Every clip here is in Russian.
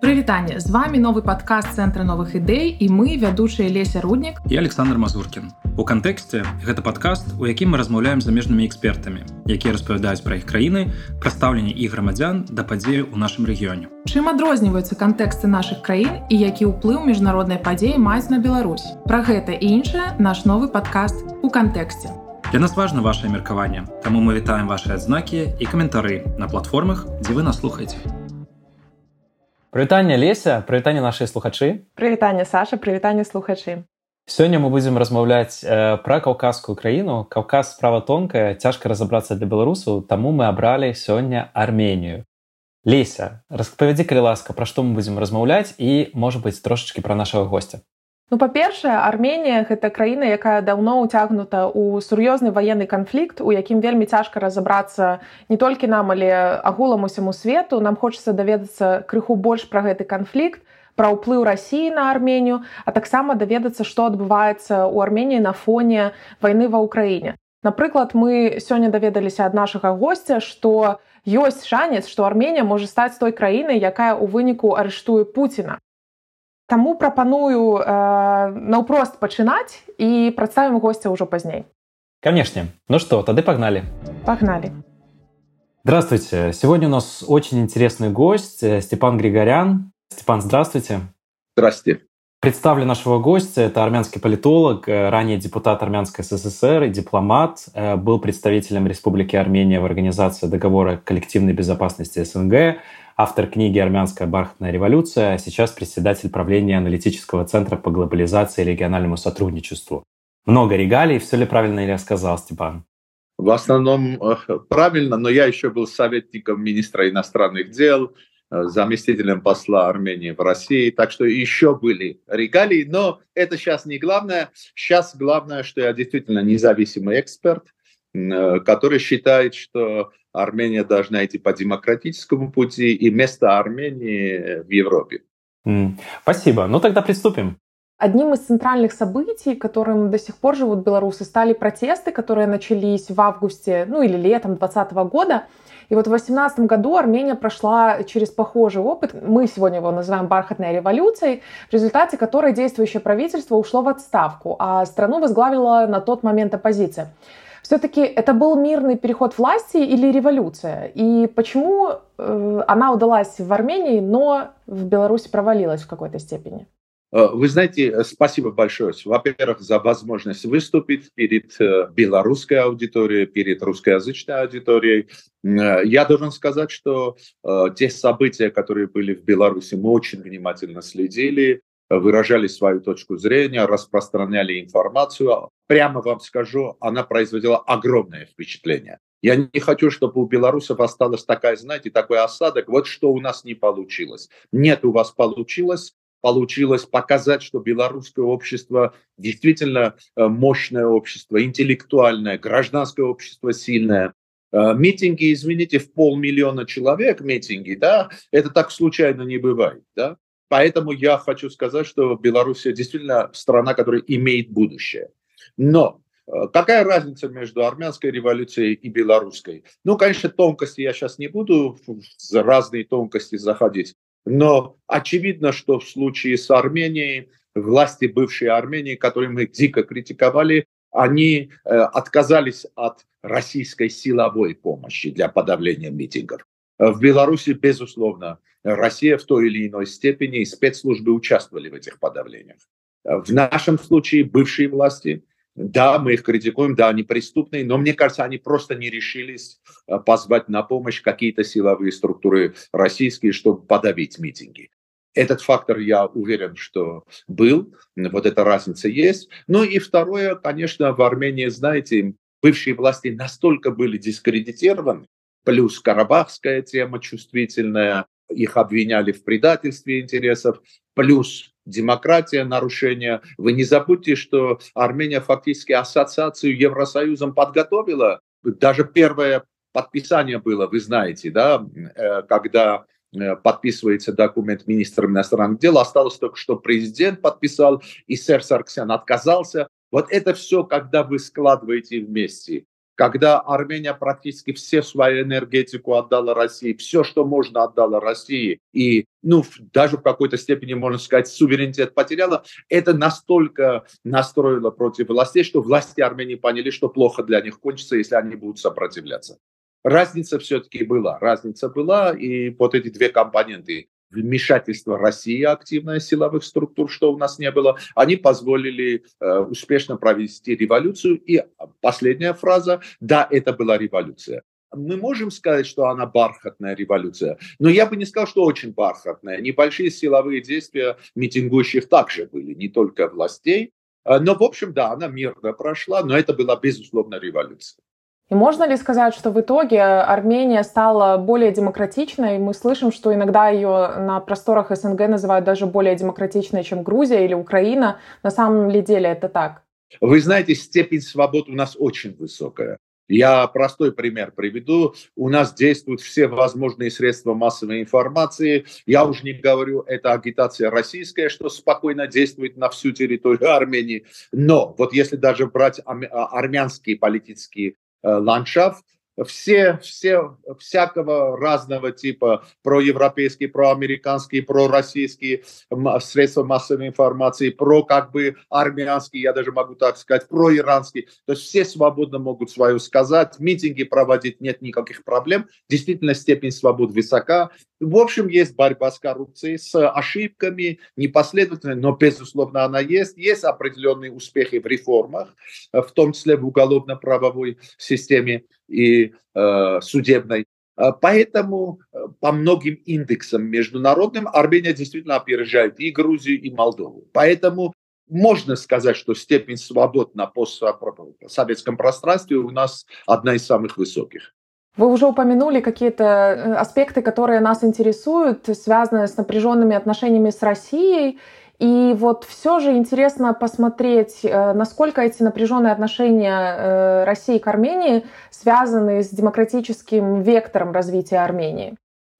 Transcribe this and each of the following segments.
Привитание! С вами новый подкаст Центра новых идей, и мы, ведущие Леся Рудник и Александр Мазуркин. У «Контексте» — это подкаст, у якім мы размаўляем з замежнымі экспертамі, якія распавядаюць пра іх краіны, пра стаўленне іх грамадзян да падзеі ў нашым рэгіёне. Чым адрозніваюцца кантэксты нашых краін і які ўплыў міжнароднай падзеі маюць на Беларусь? Пра гэта і іншае наш новы падкаст у «Контексте». Для нас важна ваше меркаванне, таму мы вітаем вашы адзнакі і каментары на платформах, дзе вы нас слухаеце. Прывітанне, Леся, прывітанне нашыя слухачы. Прывітанне, Саша, прывітанне слухачы. Сёння мы будзем размаўляць пра каўказскую краіну. Каўказ справа тонкая, цяжка разабрацца для беларусаў, таму мы абралі сёння Арменію. Леся, распавядзі, калі ласка, пра што мы будзем размаўляць і, можа быць, трошачкі пра нашага гостя. Ну, па-першае, Арменія – гэта краіна, якая даўно ўцягнута ў сур'ёзны ваенны канфлікт, у якім вельмі цяжка разабрацца не толькі нам, але агулам усяму свету. Нам хочацца даведацца крыху больш пра гэты канфлікт, пра ўплыў Расіі на Арменію, а таксама даведацца, што адбываецца ў Арменіі на фоне вайны ва ўкраіне. Напрыклад, мы сёння даведаліся ад нашага госця, што ёсць шанец, што Арменія можа стаць той краінай, якая ў выніку арыштуе Пуціна. Таму прапаную наўпрост пачынаць і прадставім гостя ўжо пазней. Конечно. Ну что, тады погнали. Погнали. Здравствуйте. Сегодня у нас очень интересный гость Степан Григорян. Степан, здравствуйте. Здравствуйте. Представлю нашего гостя. Это армянский политолог, ранее депутат Армянской СССР и дипломат. Был представителем Республики Армения в Организации договора коллективной безопасности СНГ. Автор книги «Армянская бархатная революция», а сейчас председатель правления аналитического центра по глобализации и региональному сотрудничеству. Много регалий. Все ли правильно я сказал, Степан? В основном правильно, но я еще был советником министра иностранных дел, заместителем посла Армении в России, так что еще были регалии, но это сейчас не главное. Сейчас главное, что я действительно независимый эксперт, который считает, что Армения должна идти по демократическому пути и место Армении в Европе. Спасибо. Ну тогда приступим. Одним из центральных событий, которым до сих пор живут белорусы, стали протесты, которые начались в августе, ну или летом 2020 года. И вот в 2018 году Армения прошла через похожий опыт, мы сегодня его называем «бархатной революцией», в результате которой действующее правительство ушло в отставку, а страну возглавила на тот момент оппозиция. Все-таки это был мирный переход власти или революция? И почему она удалась в Армении, но в Беларуси провалилась в какой-то степени? Вы знаете, спасибо большое, во-первых, за возможность выступить перед белорусской аудиторией, перед русскоязычной аудиторией. Я должен сказать, что те события, которые были в Беларуси, мы очень внимательно следили, выражали свою точку зрения, распространяли информацию. Прямо вам скажу, она производила огромное впечатление. Я не хочу, чтобы у белорусов осталась такая, знаете, такой осадок, вот что у нас не получилось. Нет, у вас получилось. Получилось показать, что белорусское общество действительно мощное общество, интеллектуальное, гражданское общество сильное. Митинги, извините, в 500 000 человек митинги, да, это так случайно не бывает, да. Поэтому я хочу сказать, что Беларусь действительно страна, которая имеет будущее. Но какая разница между армянской революцией и белорусской? Ну, конечно, тонкости я сейчас не буду, в разные тонкости заходить. Но очевидно, что в случае с Арменией, власти бывшей Армении, которые мы дико критиковали, они отказались от российской силовой помощи для подавления митингов. В Беларуси, безусловно, Россия в той или иной степени и спецслужбы участвовали в этих подавлениях. В нашем случае бывшие власти, да, мы их критикуем, да, они преступные, но мне кажется, они просто не решились позвать на помощь какие-то силовые структуры российские, чтобы подавить митинги. Этот фактор, я уверен, что был, вот эта разница есть. Ну и второе, конечно, в Армении, знаете, бывшие власти настолько были дискредитированы, плюс карабахская тема чувствительная, их обвиняли в предательстве интересов, плюс демократия, нарушение. Вы не забудьте, что Армения фактически ассоциацию Евросоюзом подготовила. Даже первое подписание было, вы знаете, да, когда подписывается документ министра иностранных дел, осталось только, что президент подписал, и Серж Саргсян отказался. Вот это все, когда вы складываете вместе. когда Армения практически всю свою энергетику отдала России, все, что можно, отдала России, и даже в какой-то степени, можно сказать, суверенитет потеряла, это настолько настроило против властей, что власти Армении поняли, что плохо для них кончится, если они будут сопротивляться. Разница все-таки была. Разница была, и вот эти две компоненты. Вмешательство России, активное силовых структур, что у нас не было, они позволили успешно провести революцию. И последняя фраза, да, это была революция. Мы можем сказать, что она бархатная революция, но я бы не сказал, что очень бархатная. Небольшие силовые действия митингующих также были, не только властей. Но, в общем, да, она мирно прошла, но это была, безусловно, революция. И можно ли сказать, что в итоге Армения стала более демократичной? Мы слышим, что иногда ее на просторах СНГ называют даже более демократичной, чем Грузия или Украина. На самом ли деле это так? Вы знаете, степень свобод у нас очень высокая. Я простой пример приведу. У нас действуют все возможные средства массовой информации. Я уже не говорю, это агитация российская, что спокойно действует на всю территорию Армении. Но вот если даже брать армянские политические ландшафт, все всякого разного типа проевропейские, проамериканские, пророссийские средства массовой информации, про как бы армянские, я даже могу так сказать, проиранские. То есть все свободно могут свое сказать, митинги проводить, нет никаких проблем. Действительно, степень свобод высока. В общем, есть борьба с коррупцией, с ошибками, непоследовательной, но, безусловно, она есть. Есть определенные успехи в реформах, в том числе в уголовно-правовой системе и судебной. Поэтому по многим индексам международным Армения действительно опережает и Грузию, и Молдову. Поэтому можно сказать, что степень свобод на постсоветском пространстве у нас одна из самых высоких. Вы уже упомянули какие-то аспекты, которые нас интересуют, связанные с напряженными отношениями с Россией. И вот все же интересно посмотреть, насколько эти напряженные отношения России к Армении связаны с демократическим вектором развития Армении.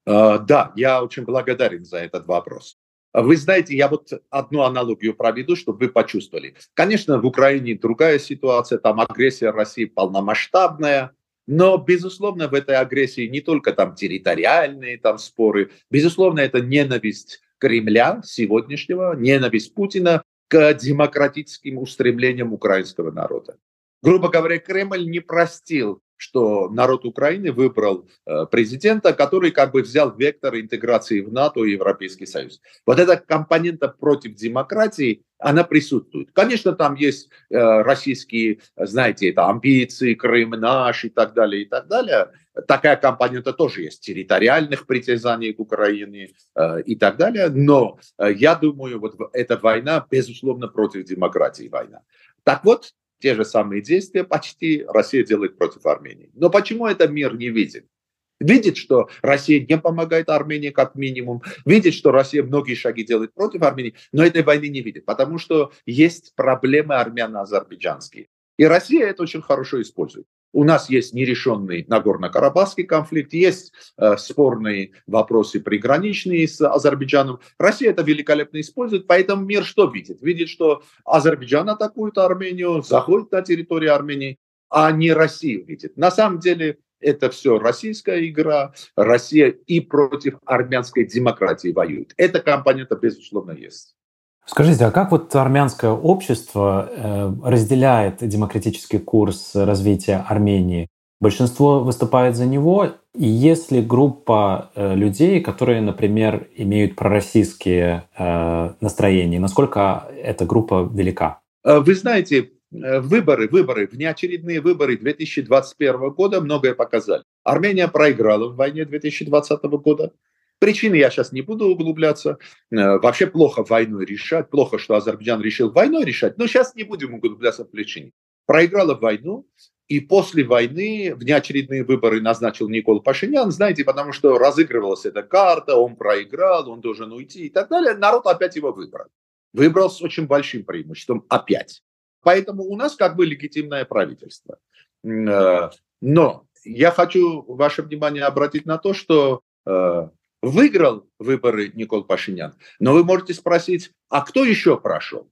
Да, я очень благодарен за этот вопрос. Вы знаете, я вот одну аналогию проведу, чтобы вы почувствовали. Конечно, в Украине другая ситуация, там агрессия России полномасштабная. Но, безусловно, в этой агрессии не только там территориальные там споры. Безусловно, это ненависть Кремля сегодняшнего, ненависть Путина к демократическим устремлениям украинского народа. Грубо говоря, Кремль не простил, что народ Украины выбрал президента, который как бы взял вектор интеграции в НАТО и Европейский Союз. Вот эта компонента против демократии, она присутствует. Конечно, там есть российские, знаете, это амбиции, Крым наш и так далее, и так далее. Такая компонента тоже есть, территориальных притязаний к Украине и так далее. Но я думаю, вот эта война, безусловно, против демократии война. Так вот, те же самые действия почти Россия делает против Армении. Но почему это мир не видит? Видит, что Россия не помогает Армении как минимум. Видит, что Россия многие шаги делает против Армении, но этой войны не видит, потому что есть проблемы армяно-азербайджанские. И Россия это очень хорошо использует. У нас есть нерешенный Нагорно-Карабахский конфликт, есть спорные вопросы приграничные с Азербайджаном. Россия это великолепно использует, поэтому мир что видит? Видит, что Азербайджан атакует Армению, заходит на территорию Армении, а не Россию видит. На самом деле это все российская игра, Россия и против армянской демократии воюет. Эта компонента, безусловно, есть. Скажите, а как вот армянское общество разделяет демократический курс развития Армении? Большинство выступает за него, и есть ли группа людей, которые, например, имеют пророссийские настроения? Насколько эта группа велика? Вы знаете, выборы, внеочередные выборы 2021 года многое показали. Армения проиграла в войне 2020 года. Причины я сейчас не буду углубляться. Вообще плохо войну решать. Плохо, что Азербайджан решил войну решать. Но сейчас не будем углубляться в причине. Проиграла войну. И после войны внеочередные выборы назначил Никол Пашинян. Знаете, потому что разыгрывалась эта карта. Он проиграл, он должен уйти и так далее. Народ опять его выбрал. Выбрал с очень большим преимуществом опять. Поэтому у нас как бы легитимное правительство. Но я хочу ваше внимание обратить на то, что... Выиграл выборы Никол Пашинян, но вы можете спросить, а кто еще прошел?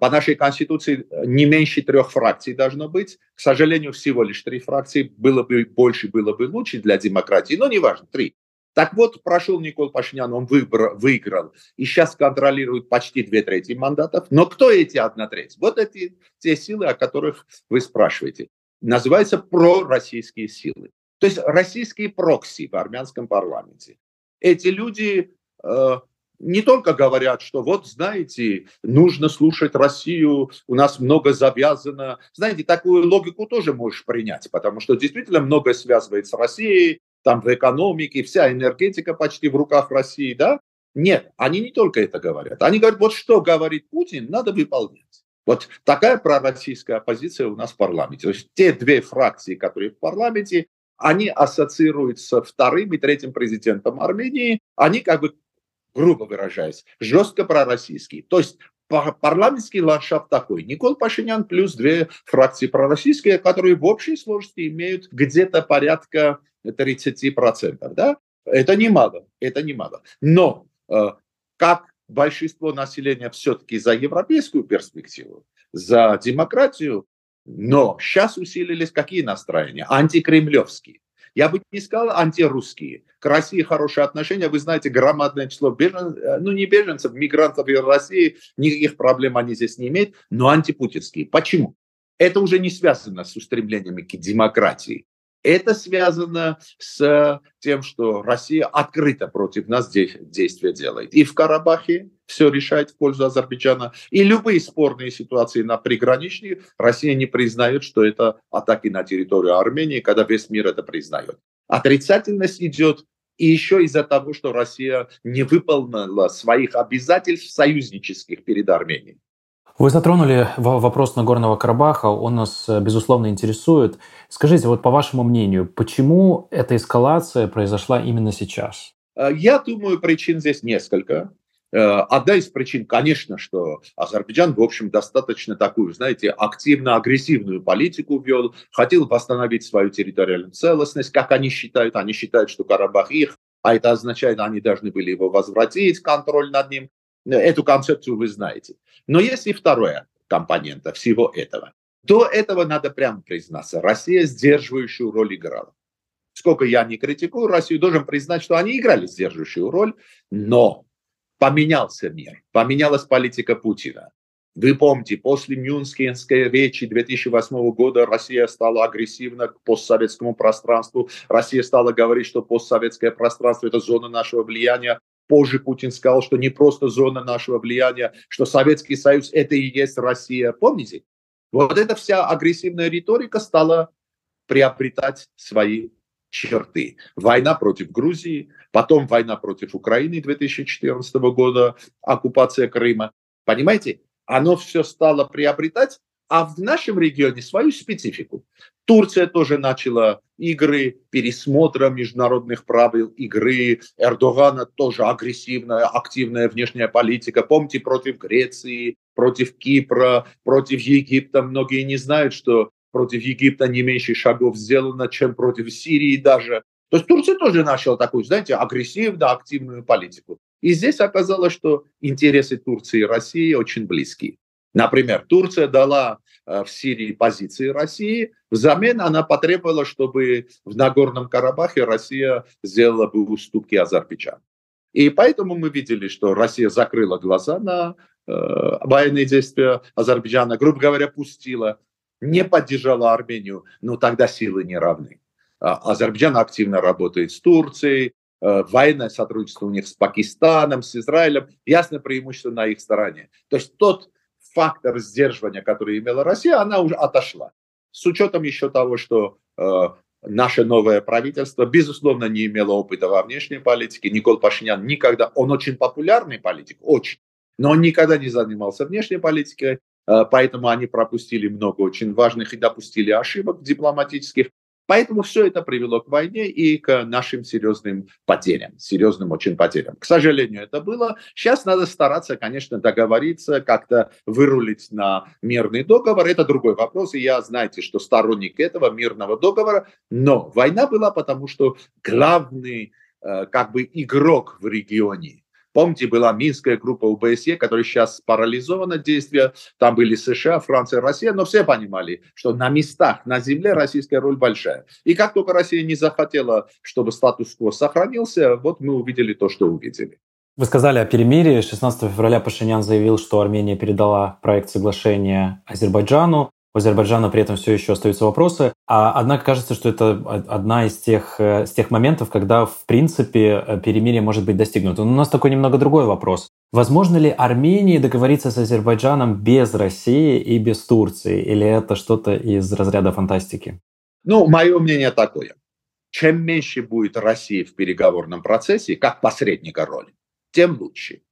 По нашей Конституции не меньше 3 фракций должно быть. К сожалению, всего лишь 3 фракции. Было бы больше, было бы лучше для демократии, но неважно, 3. Так вот, прошел Никол Пашинян, он выиграл. И сейчас контролирует почти 2/3 мандатов. Но кто эти 1/3? Вот эти те силы, о которых вы спрашиваете. Называются пророссийские силы. То есть российские прокси в армянском парламенте. Эти люди не только говорят, что вот, знаете, нужно слушать Россию, у нас много завязано. Знаете, такую логику тоже можешь принять, потому что действительно многое связывает с Россией, там в экономике, вся энергетика почти в руках России, да? Нет, они не только это говорят. Они говорят, вот что говорит Путин, надо выполнять. Вот такая пророссийская оппозиция у нас в парламенте. То есть те 2 фракции, которые в парламенте, они ассоциируются со 2-м и 3-м президентом Армении, они, как бы, грубо выражаясь, жестко пророссийские. То есть парламентский ландшафт такой. Никол Пашинян плюс 2 фракции пророссийские, которые в общей сложности имеют где-то порядка 30%. Да? Это немало. Но как большинство населения все-таки за европейскую перспективу, за демократию, но сейчас усилились какие настроения? Антикремлевские. Я бы не сказал антирусские. К России хорошие отношения. Вы знаете, громадное число беженцев, мигрантов из России. Никаких проблем они здесь не имеют. Но антипутинские. Почему? Это уже не связано с устремлениями к демократии. Это связано с тем, что Россия открыто против нас действия делает. И в Карабахе все решает в пользу Азербайджана. И любые спорные ситуации на приграничной Россия не признает, что это атаки на территорию Армении, когда весь мир это признает. Отрицательность идет и еще из-за того, что Россия не выполнила своих обязательств союзнических перед Арменией. Вы затронули вопрос Нагорного Карабаха, он нас, безусловно, интересует. Скажите, вот по вашему мнению, почему эта эскалация произошла именно сейчас? Я думаю, причин здесь несколько. Одна из причин, конечно, что Азербайджан, в общем, достаточно такую, знаете, активно-агрессивную политику вел, хотел восстановить свою территориальную целостность, как они считают, что Карабах их, а это означает, они должны были его возвратить, контроль над ним. Эту концепцию вы знаете. Но есть и вторая компонента всего этого. До этого, надо прямо признаться, Россия сдерживающую роль играла. Сколько я не критикую Россию, должен признать, что они играли сдерживающую роль, но поменялся мир, поменялась политика Путина. Вы помните, после Мюнхенской речи 2008 года Россия стала агрессивна к постсоветскому пространству. Россия стала говорить, что постсоветское пространство – это зона нашего влияния. Позже Путин сказал, что не просто зона нашего влияния, что Советский Союз – это и есть Россия. Помните? Вот эта вся агрессивная риторика стала приобретать свои черты. Война против Грузии, потом война против Украины 2014 года, оккупация Крыма. Понимаете? Оно все стало приобретать, а в нашем регионе свою специфику. Турция тоже начала игры пересмотра международных правил игры. Эрдогана тоже агрессивная, активная внешняя политика. Помните, против Греции, против Кипра, против Египта. Многие не знают, что против Египта не меньше шагов сделано, чем против Сирии даже. То есть Турция тоже начала такую, знаете, агрессивно-активную политику. И здесь оказалось, что интересы Турции и России очень близки. Например, Турция дала в Сирии позиции России. Взамен она потребовала, чтобы в Нагорном Карабахе Россия сделала бы уступки Азербайджану. И поэтому мы видели, что Россия закрыла глаза на военные действия Азербайджана, грубо говоря, пустила, не поддержала Армению, но тогда силы не равны. Азербайджан активно работает с Турцией, военное сотрудничество у них с Пакистаном, с Израилем, ясно преимущество на их стороне. То есть тот фактор сдерживания, который имела Россия, она уже отошла. С учетом еще того, что наше новое правительство, безусловно, не имело опыта во внешней политике. Никол Пашинян никогда, он очень популярный политик, очень, но он никогда не занимался внешней политикой, поэтому они пропустили много очень важных и допустили ошибок дипломатических. Поэтому все это привело к войне и к нашим серьезным потерям, К сожалению, это было. Сейчас надо стараться, конечно, договориться, как-то вырулить на мирный договор. Это другой вопрос, и я, знаете, что сторонник этого мирного договора. Но война была, потому что главный, как бы, игрок в регионе Помните, была Минская группа ОБСЕ, которая сейчас парализована действие. Там были США, Франция, Россия, но все понимали, что на местах, на земле российская роль большая. И как только Россия не захотела, чтобы статус-кво сохранился, вот мы увидели то, что увидели. Вы сказали о перемирии. 16 февраля Пашинян заявил, что Армения передала проект соглашения Азербайджану. У Азербайджана при этом все еще остаются вопросы. Однако кажется, что это одна из тех моментов, когда, в принципе, перемирие может быть достигнуто. Но у нас такой немного другой вопрос. Возможно ли Армении договориться с Азербайджаном без России и без Турции? Или это что-то из разряда фантастики? Ну, мое мнение такое. Чем меньше будет России в переговорном процессе, как посредника роли, тем лучше.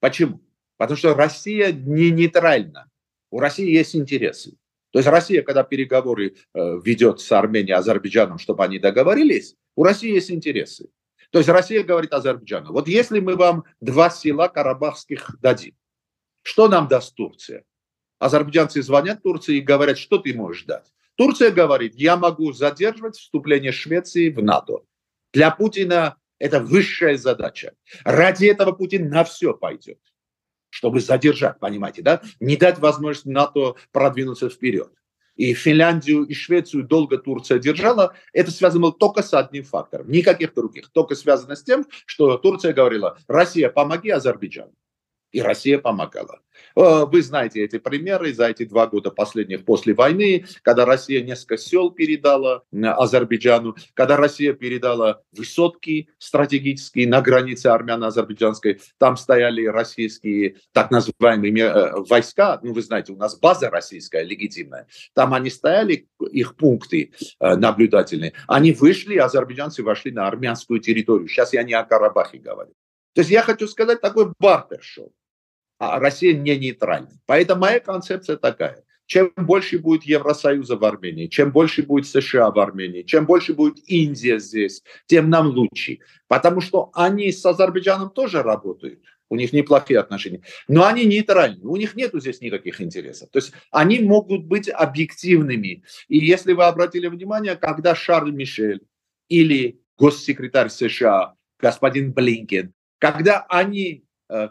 Почему? Потому что Россия не нейтральна. У России есть интересы. То есть Россия, когда переговоры ведет с Арменией, Азербайджаном, чтобы они договорились, у России есть интересы. То есть Россия говорит Азербайджану, вот если мы вам 2 села карабахских дадим, что нам даст Турция? Азербайджанцы звонят Турции и говорят, что ты можешь дать? Турция говорит, я могу задерживать вступление Швеции в НАТО. Для Путина это высшая задача. Ради этого Путин на все пойдет, чтобы задержать, понимаете, да? Не дать возможность НАТО продвинуться вперед. И Финляндию, и Швецию долго Турция держала. Это связано только с одним фактором, никаких других. Только связано с тем, что Турция говорила, Россия, помоги Азербайджану. И Россия помогала. Вы знаете эти примеры за эти 2 года последних после войны, когда Россия несколько сел передала Азербайджану, когда Россия передала высотки стратегические на границе армяно-азербайджанской. Там стояли российские так называемые войска. Ну, вы знаете, у нас база российская легитимная. Там они стояли, их пункты наблюдательные. Они вышли, азербайджанцы вошли на армянскую территорию. Сейчас я не о Карабахе говорю. То есть я хочу сказать, такой бартер-шоу. А Россия не нейтральна. Поэтому моя концепция такая. Чем больше будет Евросоюза в Армении, чем больше будет США в Армении, чем больше будет Индия здесь, тем нам лучше. Потому что они с Азербайджаном тоже работают. У них неплохие отношения. Но они нейтральны. У них нет здесь никаких интересов. То есть они могут быть объективными. И если вы обратили внимание, когда Шарль Мишель или госсекретарь США, господин Блинкен, когда они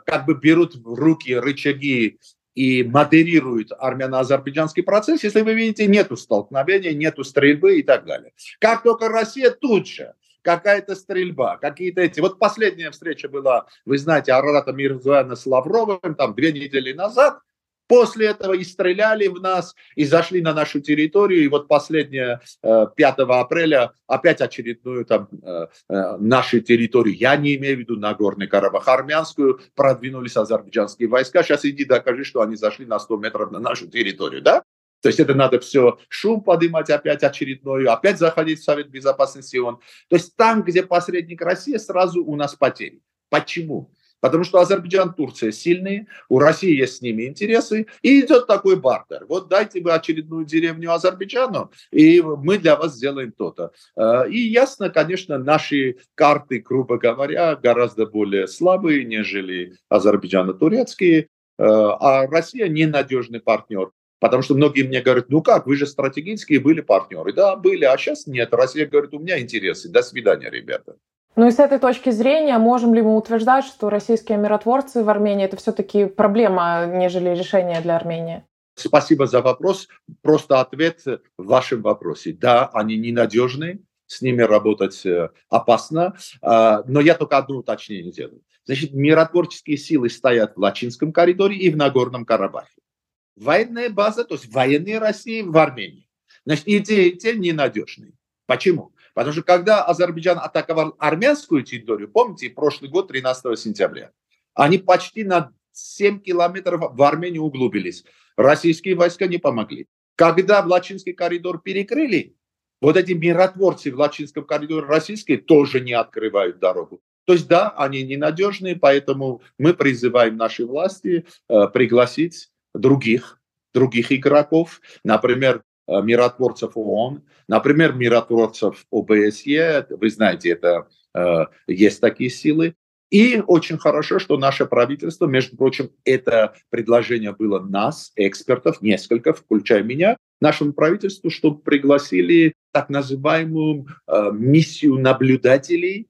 как бы берут в руки рычаги и модерируют армяно-азербайджанский процесс, если вы видите, нету столкновения, нету стрельбы и так далее. Как только Россия, тут же какая-то стрельба, какие-то эти... Вот последняя встреча была, вы знаете, Арарата Мирзояна с Лавровым, там 2 недели назад. После этого и стреляли в нас, и зашли на нашу территорию. И вот последнее, 5 апреля, опять очередную там нашу территорию, я не имею в виду Нагорный Карабах, армянскую, продвинулись азербайджанские войска. Сейчас иди докажи, что они зашли на 100 метров на нашу территорию, да? То есть это надо все шум поднимать, опять очередную, опять заходить в Совет Безопасности ООН. То есть там, где посредник России, сразу у нас потери. Почему? Потому что Азербайджан, Турция сильные, у России есть с ними интересы, и идет такой бартер. Вот дайте вы очередную деревню Азербайджану, и мы для вас сделаем то-то. И ясно, конечно, наши карты, грубо говоря, гораздо более слабые, нежели азербайджано-турецкие, а Россия ненадежный партнер. Потому что многие мне говорят, ну как, вы же стратегические были партнеры. Да, были, а сейчас нет. Россия говорит, у меня интересы. До свидания, ребята. Ну и с этой точки зрения, можем ли мы утверждать, что российские миротворцы в Армении – это все-таки проблема, нежели решение для Армении? Спасибо за вопрос. Просто ответ в вашем вопросе. Да, они ненадежны, с ними работать опасно, но я только одно уточнение делаю. Значит, миротворческие силы стоят в Лачинском коридоре и в Нагорном Карабахе. Военная база, то есть военные России в Армении. Значит, и те ненадежны. Почему? Потому что когда Азербайджан атаковал армянскую территорию, помните, прошлый год, 13 сентября, они почти на 7 километров в Армению углубились. Российские войска не помогли. Когда Лачинский коридор перекрыли, вот эти миротворцы в Лачинском коридоре российские тоже не открывают дорогу. То есть да, они ненадежные, поэтому мы призываем наши власти пригласить других игроков, например, миротворцев ООН, например, миротворцев ОБСЕ, вы знаете, это есть такие силы. И очень хорошо, что наше правительство, между прочим, это предложение было нас, экспертов, несколько, включая меня, нашему правительству, чтобы пригласили так называемую миссию наблюдателей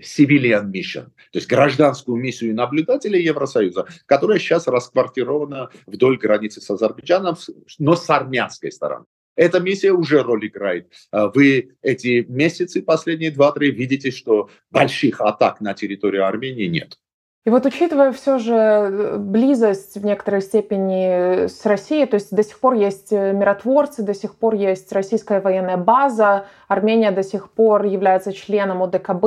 civilian mission, то есть гражданскую миссию наблюдателя Евросоюза, которая сейчас расквартирована вдоль границы с Азербайджаном, но с армянской стороны. Эта миссия уже роль играет. Вы эти месяцы, последние 2-3, видите, что больших атак на территорию Армении нет. И вот учитывая все же близость в некоторой степени с Россией, то есть до сих пор есть миротворцы, до сих пор есть российская военная база, Армения до сих пор является членом ОДКБ,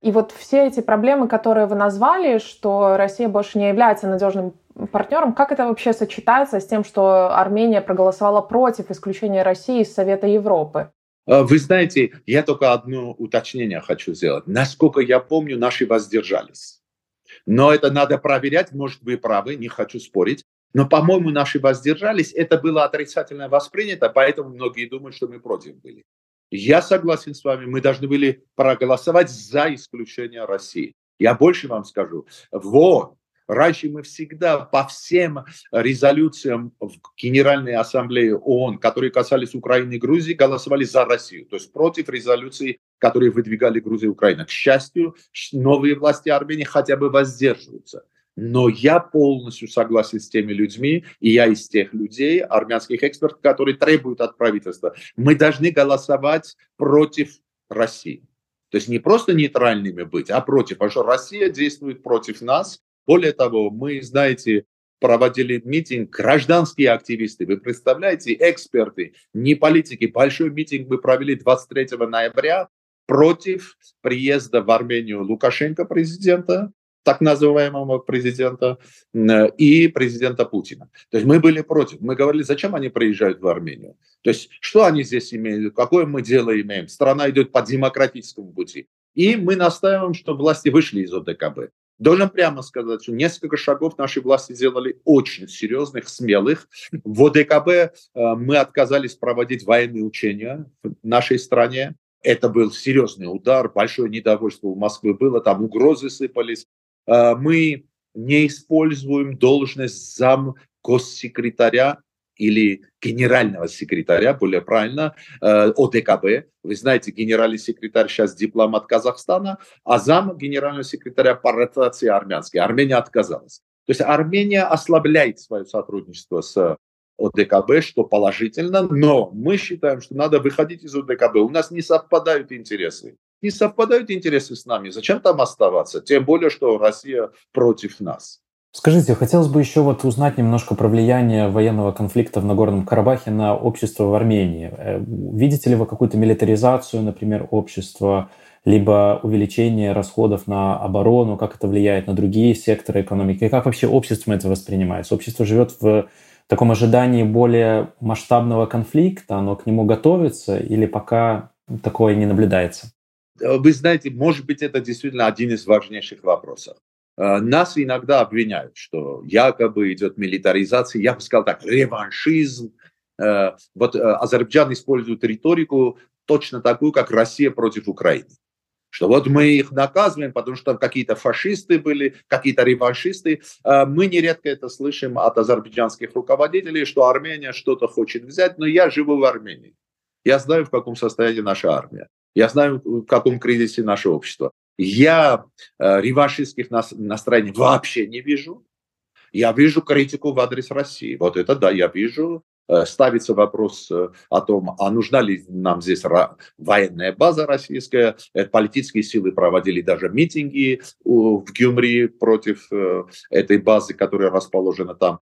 и вот все эти проблемы, которые вы назвали, что Россия больше не является надежным партнером, как это вообще сочетается с тем, что Армения проголосовала против исключения России из Совета Европы? Вы знаете, я только одно уточнение хочу сделать. Насколько я помню, наши воздержались. Но это надо проверять, может, вы правы, не хочу спорить. Но, по-моему, наши воздержались, это было отрицательно воспринято, поэтому многие думают, что мы против были. Я согласен с вами, мы должны были проголосовать за исключение России. Я больше вам скажу. Вот. Раньше мы всегда по всем резолюциям в Генеральной Ассамблее ООН, которые касались Украины и Грузии, голосовали за Россию, то есть против резолюций, которые выдвигали Грузия и Украина. К счастью, новые власти Армении хотя бы воздерживаются. Но я полностью согласен с теми людьми, и я из тех людей, армянских экспертов, которые требуют от правительства. Мы должны голосовать против России. То есть не просто нейтральными быть, а против. Потому что Россия действует против нас. Более того, мы, знаете, проводили митинг, гражданские активисты, вы представляете, эксперты, не политики. Большой митинг мы провели 23 ноября против приезда в Армению Лукашенко, президента, так называемого президента, и президента Путина. То есть мы были против. Мы говорили, зачем они приезжают в Армению? То есть что они здесь имеют, какое мы дело имеем? Страна идет по демократическому пути. И мы настаиваем, что власти вышли из ОДКБ. Должен прямо сказать, что несколько шагов наши власти сделали очень серьезных, смелых. В ОДКБ мы отказались проводить военные учения в нашей стране. Это был серьезный удар, большое недовольство у Москвы было, там угрозы сыпались. Мы не используем должность замгоссекретаря или генерального секретаря, более правильно, ОДКБ. Вы знаете, генеральный секретарь сейчас дипломат Казахстана, а зам генерального секретаря по ротации армянский. Армения отказалась. То есть Армения ослабляет свое сотрудничество с ОДКБ, что положительно, но мы считаем, что надо выходить из ОДКБ. У нас не совпадают интересы. Не совпадают интересы с нами. Зачем там оставаться? Тем более, что Россия против нас. Скажите, хотелось бы еще вот узнать немножко про влияние военного конфликта в Нагорном Карабахе на общество в Армении. Видите ли вы какую-то милитаризацию, например, общества, либо увеличение расходов на оборону, как это влияет на другие секторы экономики? И как вообще обществом это воспринимается? Общество живет в таком ожидании более масштабного конфликта, оно к нему готовится или пока такое не наблюдается? Вы знаете, может быть, это действительно один из важнейших вопросов. Нас иногда обвиняют, что якобы идет милитаризация, я бы сказал так, реваншизм. Вот Азербайджан использует риторику точно такую, как Россия против Украины. Что вот мы их наказываем, потому что там какие-то фашисты были, какие-то реваншисты. Мы нередко это слышим от азербайджанских руководителей, что Армения что-то хочет взять, но я живу в Армении. Я знаю, в каком состоянии наша армия. Я знаю, в каком кризисе наше общество. Я реваншистских настроений вообще не вижу. Я вижу критику в адрес России. Вот это да, я вижу. Ставится вопрос о том, а нужна ли нам здесь военная база российская. Политические силы проводили даже митинги в Гюмри против этой базы, которая расположена там.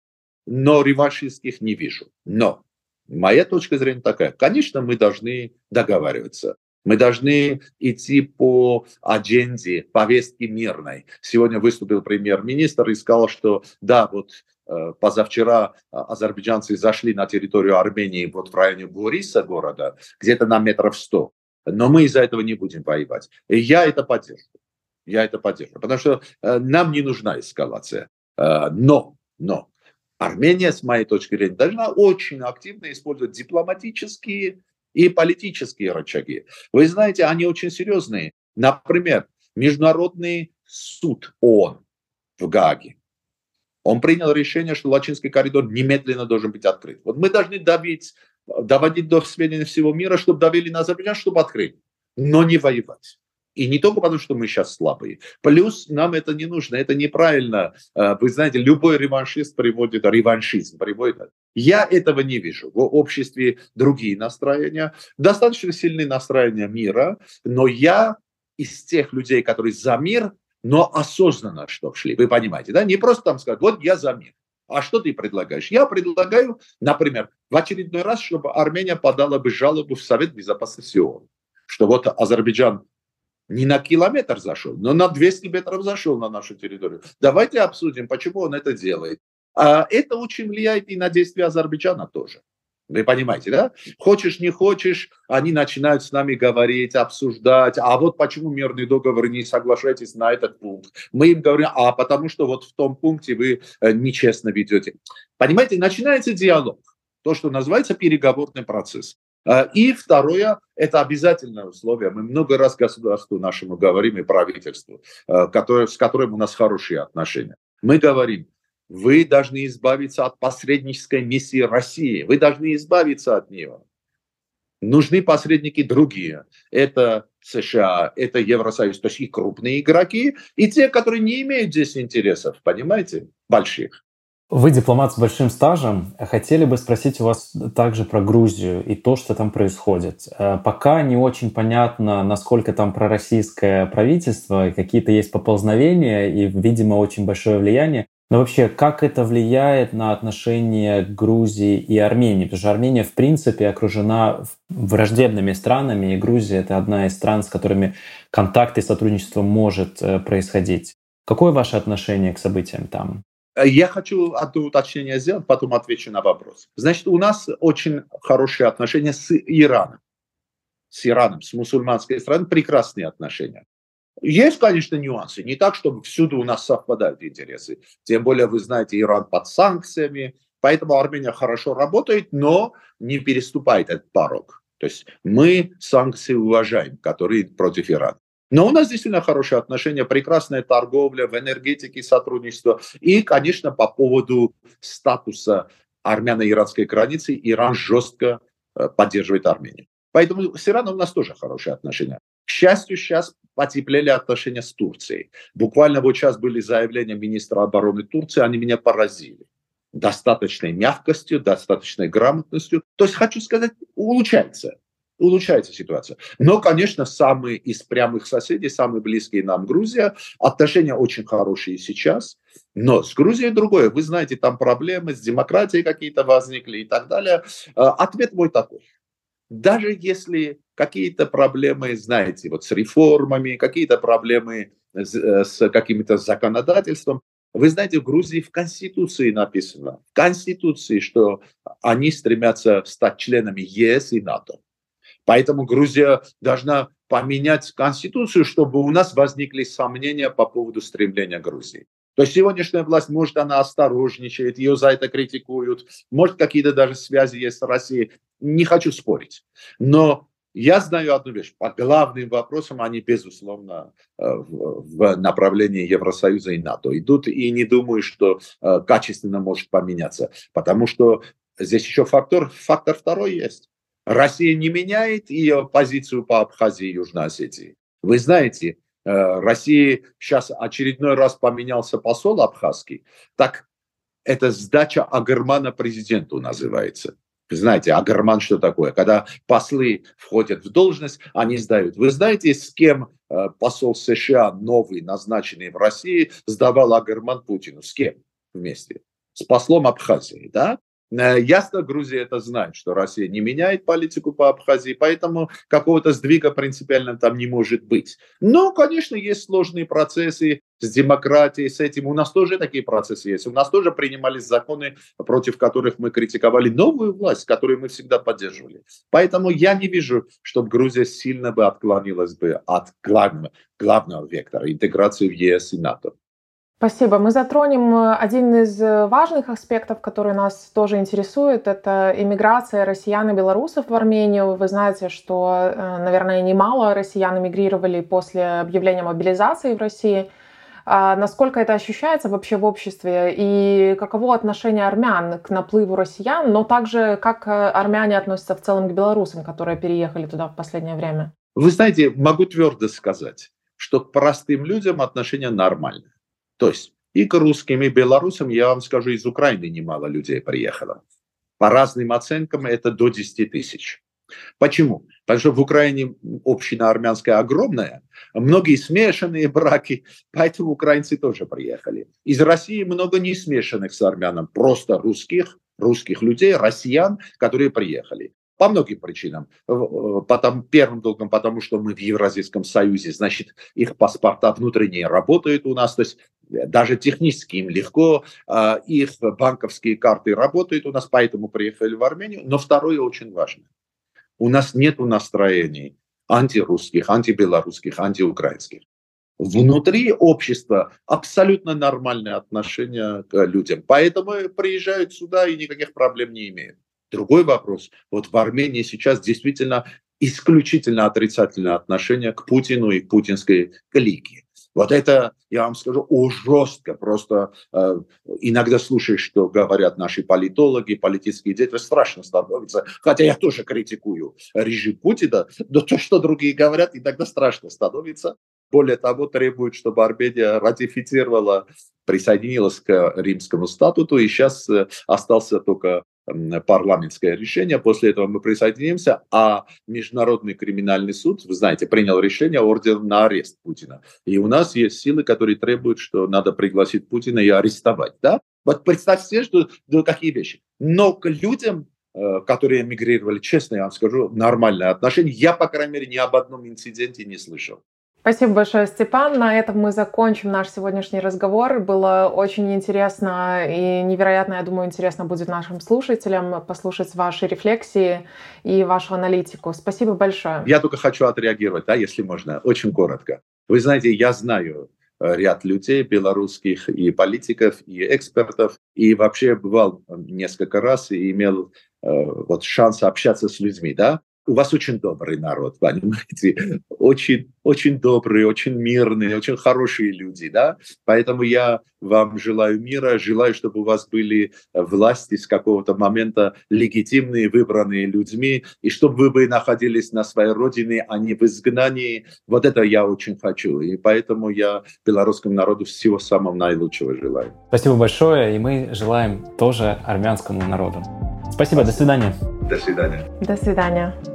Но реваншистских не вижу. Но моя точка зрения такая. Конечно, мы должны договариваться. Мы должны идти по адженде, повестке мирной. Сегодня выступил премьер-министр и сказал, что да, вот позавчера азербайджанцы зашли на территорию Армении вот в районе Бориса города, где-то на метров 100. Но мы из-за этого не будем воевать. И я это поддерживаю. Я это поддерживаю. Потому что нам не нужна эскалация. Но Армения, с моей точки зрения, должна очень активно использовать дипломатические и политические рычаги. Вы знаете, они очень серьезные. Например, Международный суд ООН в Гааге. Он принял решение, что Лачинский коридор немедленно должен быть открыт. Вот мы должны давить, доводить до сведения всего мира, чтобы давили на Азербайджан, чтобы открыли, но не воевать. И не только потому, что мы сейчас слабые. Плюс нам это не нужно, это неправильно. Вы знаете, любой реваншист приводит, реваншизм приводит. Я этого не вижу. В обществе другие настроения, достаточно сильные настроения мира, но я из тех людей, которые за мир, но осознанно что шли. Вы понимаете, да? Не просто там сказать, вот я за мир. А что ты предлагаешь? Я предлагаю, например, в очередной раз, чтобы Армения подала бы жалобу в Совет Безопасности ООН, что вот Азербайджан не на километр зашел, но на 200 метров зашел на нашу территорию. Давайте обсудим, почему он это делает. А это очень влияет и на действия Азербайджана тоже. Вы понимаете, да? Хочешь, не хочешь, они начинают с нами говорить, обсуждать. А вот почему мирный договор, не соглашаетесь на этот пункт? Мы им говорим, а потому что вот в том пункте вы нечестно ведете. Понимаете, начинается диалог. То, что называется переговорный процесс. И второе, это обязательное условие. Мы много раз государству нашему говорим и правительству, с которым у нас хорошие отношения. Мы говорим, вы должны избавиться от посреднической миссии России. Вы должны избавиться от нее. Нужны посредники другие. Это США, это Евросоюз. То есть и крупные игроки, и те, которые не имеют здесь интересов, понимаете, больших. Вы дипломат с большим стажем. Хотели бы спросить у вас также про Грузию и то, что там происходит. Пока не очень понятно, насколько там пророссийское правительство, какие-то есть поползновения и, видимо, очень большое влияние. Но вообще, как это влияет на отношения Грузии и Армении? Потому что Армения, в принципе, окружена враждебными странами, и Грузия — это одна из стран, с которыми контакты и сотрудничество может происходить. Какое ваше отношение к событиям там? Я хочу одно уточнение сделать, потом отвечу на вопрос. Значит, у нас очень хорошие отношения с Ираном. С Ираном, с мусульманской страной прекрасные отношения. Есть, конечно, нюансы. Не так, чтобы всюду у нас совпадают интересы. Тем более, вы знаете, Иран под санкциями. Поэтому Армения хорошо работает, но не переступает этот порог. То есть мы санкции уважаем, которые против Ирана. Но у нас действительно хорошие отношения, прекрасная торговля, в энергетике сотрудничество. И, конечно, по поводу статуса армяно-иранской границы, Иран жестко поддерживает Армению. Поэтому с Ираном у нас тоже хорошие отношения. К счастью, сейчас потеплели отношения с Турцией. Буквально вот сейчас были заявления министра обороны Турции, они меня поразили. Достаточной мягкостью, достаточной грамотностью. То есть, хочу сказать, улучшается. Улучшается ситуация. Но, конечно, самые из прямых соседей, самые близкие нам Грузия. Отношения очень хорошие сейчас. Но с Грузией другое. Вы знаете, там проблемы с демократией какие-то возникли и так далее. Ответ мой такой. Даже если какие-то проблемы, знаете, вот с реформами, какие-то проблемы с каким-то законодательством, вы знаете, в Грузии в Конституции написано, в Конституции, что они стремятся стать членами ЕС и НАТО. Поэтому Грузия должна поменять Конституцию, чтобы у нас возникли сомнения по поводу стремления Грузии. То есть сегодняшняя власть, может, она осторожничает, ее за это критикуют, может, какие-то даже связи есть с Россией. Не хочу спорить. Но я знаю одну вещь. По главным вопросам они, безусловно, в направлении Евросоюза и НАТО идут. И не думаю, что качественно может поменяться. Потому что здесь еще фактор второй есть. Россия не меняет ее позицию по Абхазии и Южной Осетии. Вы знаете, России сейчас очередной раз поменялся посол абхазский. Так это сдача Агармана президенту называется. Вы знаете, Агарман что такое? Когда послы входят в должность, они сдают. Вы знаете, с кем посол США, новый, назначенный в России, сдавал Агарман Путину? С кем вместе? С послом Абхазии, да? Ясно, Грузия это знает, что Россия не меняет политику по Абхазии, поэтому какого-то сдвига принципиально там не может быть. Но, конечно, есть сложные процессы с демократией, с этим. У нас тоже такие процессы есть. У нас тоже принимались законы, против которых мы критиковали новую власть, которую мы всегда поддерживали. Поэтому я не вижу, чтобы Грузия сильно бы отклонилась бы от главного вектора интеграции в ЕС и НАТО. Спасибо. Мы затронем один из важных аспектов, который нас тоже интересует. Это иммиграция россиян и белорусов в Армению. Вы знаете, что, наверное, немало россиян эмигрировали после объявления мобилизации в России. Насколько это ощущается вообще в обществе? И каково отношение армян к наплыву россиян? Но также, как армяне относятся в целом к белорусам, которые переехали туда в последнее время? Вы знаете, могу твердо сказать, что к простым людям отношение нормальное. То есть и к русским, и к белорусам, я вам скажу, из Украины немало людей приехало. По разным оценкам это до 10 тысяч. Почему? Потому что в Украине община армянская огромная, многие смешанные браки, поэтому украинцы тоже приехали. Из России много не смешанных с армянами, просто русских людей, россиян, которые приехали. По многим причинам. Первым долгом, потому что мы в Евразийском Союзе, значит, их паспорта внутренние работают у нас, то есть даже технически им легко, их банковские карты работают у нас, поэтому приехали в Армению. Но второе очень важно. У нас нет настроений антирусских, антибелорусских, антиукраинских. Внутри общества абсолютно нормальные отношения к людям. Поэтому приезжают сюда и никаких проблем не имеют. Другой вопрос. Вот в Армении сейчас действительно исключительно отрицательное отношение к Путину и путинской клике. Вот это, я вам скажу, жестко. Просто иногда слушаешь, что говорят наши политологи, политические деятели, страшно становится. Хотя я тоже критикую режим Путина, но то, что другие говорят, иногда страшно становится. Более того, требуют, чтобы Армения ратифицировала, присоединилась к Римскому статуту, и сейчас остался только парламентское решение. После этого мы присоединимся, а Международный криминальный суд, вы знаете, принял решение ордер на арест Путина. И у нас есть силы, которые требуют, что надо пригласить Путина и арестовать. Да? Вот представьте себе, что, какие вещи. Но к людям, которые эмигрировали, честно я вам скажу, нормальное отношение. Я, по крайней мере, ни об одном инциденте не слышал. Спасибо большое, Степан. На этом мы закончим наш сегодняшний разговор. Было очень интересно и невероятно, я думаю, интересно будет нашим слушателям послушать ваши рефлексии и вашу аналитику. Спасибо большое. Я только хочу отреагировать, да, если можно, очень коротко. Вы знаете, я знаю ряд людей, белорусских и политиков, и экспертов, и вообще бывал несколько раз и имел шанс общаться с людьми, да. У вас очень добрый народ, понимаете? Очень добрые, очень мирные, очень хорошие люди, да? Поэтому я вам желаю мира, желаю, чтобы у вас были власти с какого-то момента легитимные, выбранные людьми, и чтобы вы находились на своей родине, а не в изгнании. Вот это я очень хочу, и поэтому я белорусскому народу всего самого наилучшего желаю. Спасибо большое, и мы желаем тоже армянскому народу. Спасибо, до свидания. До свидания. До свидания.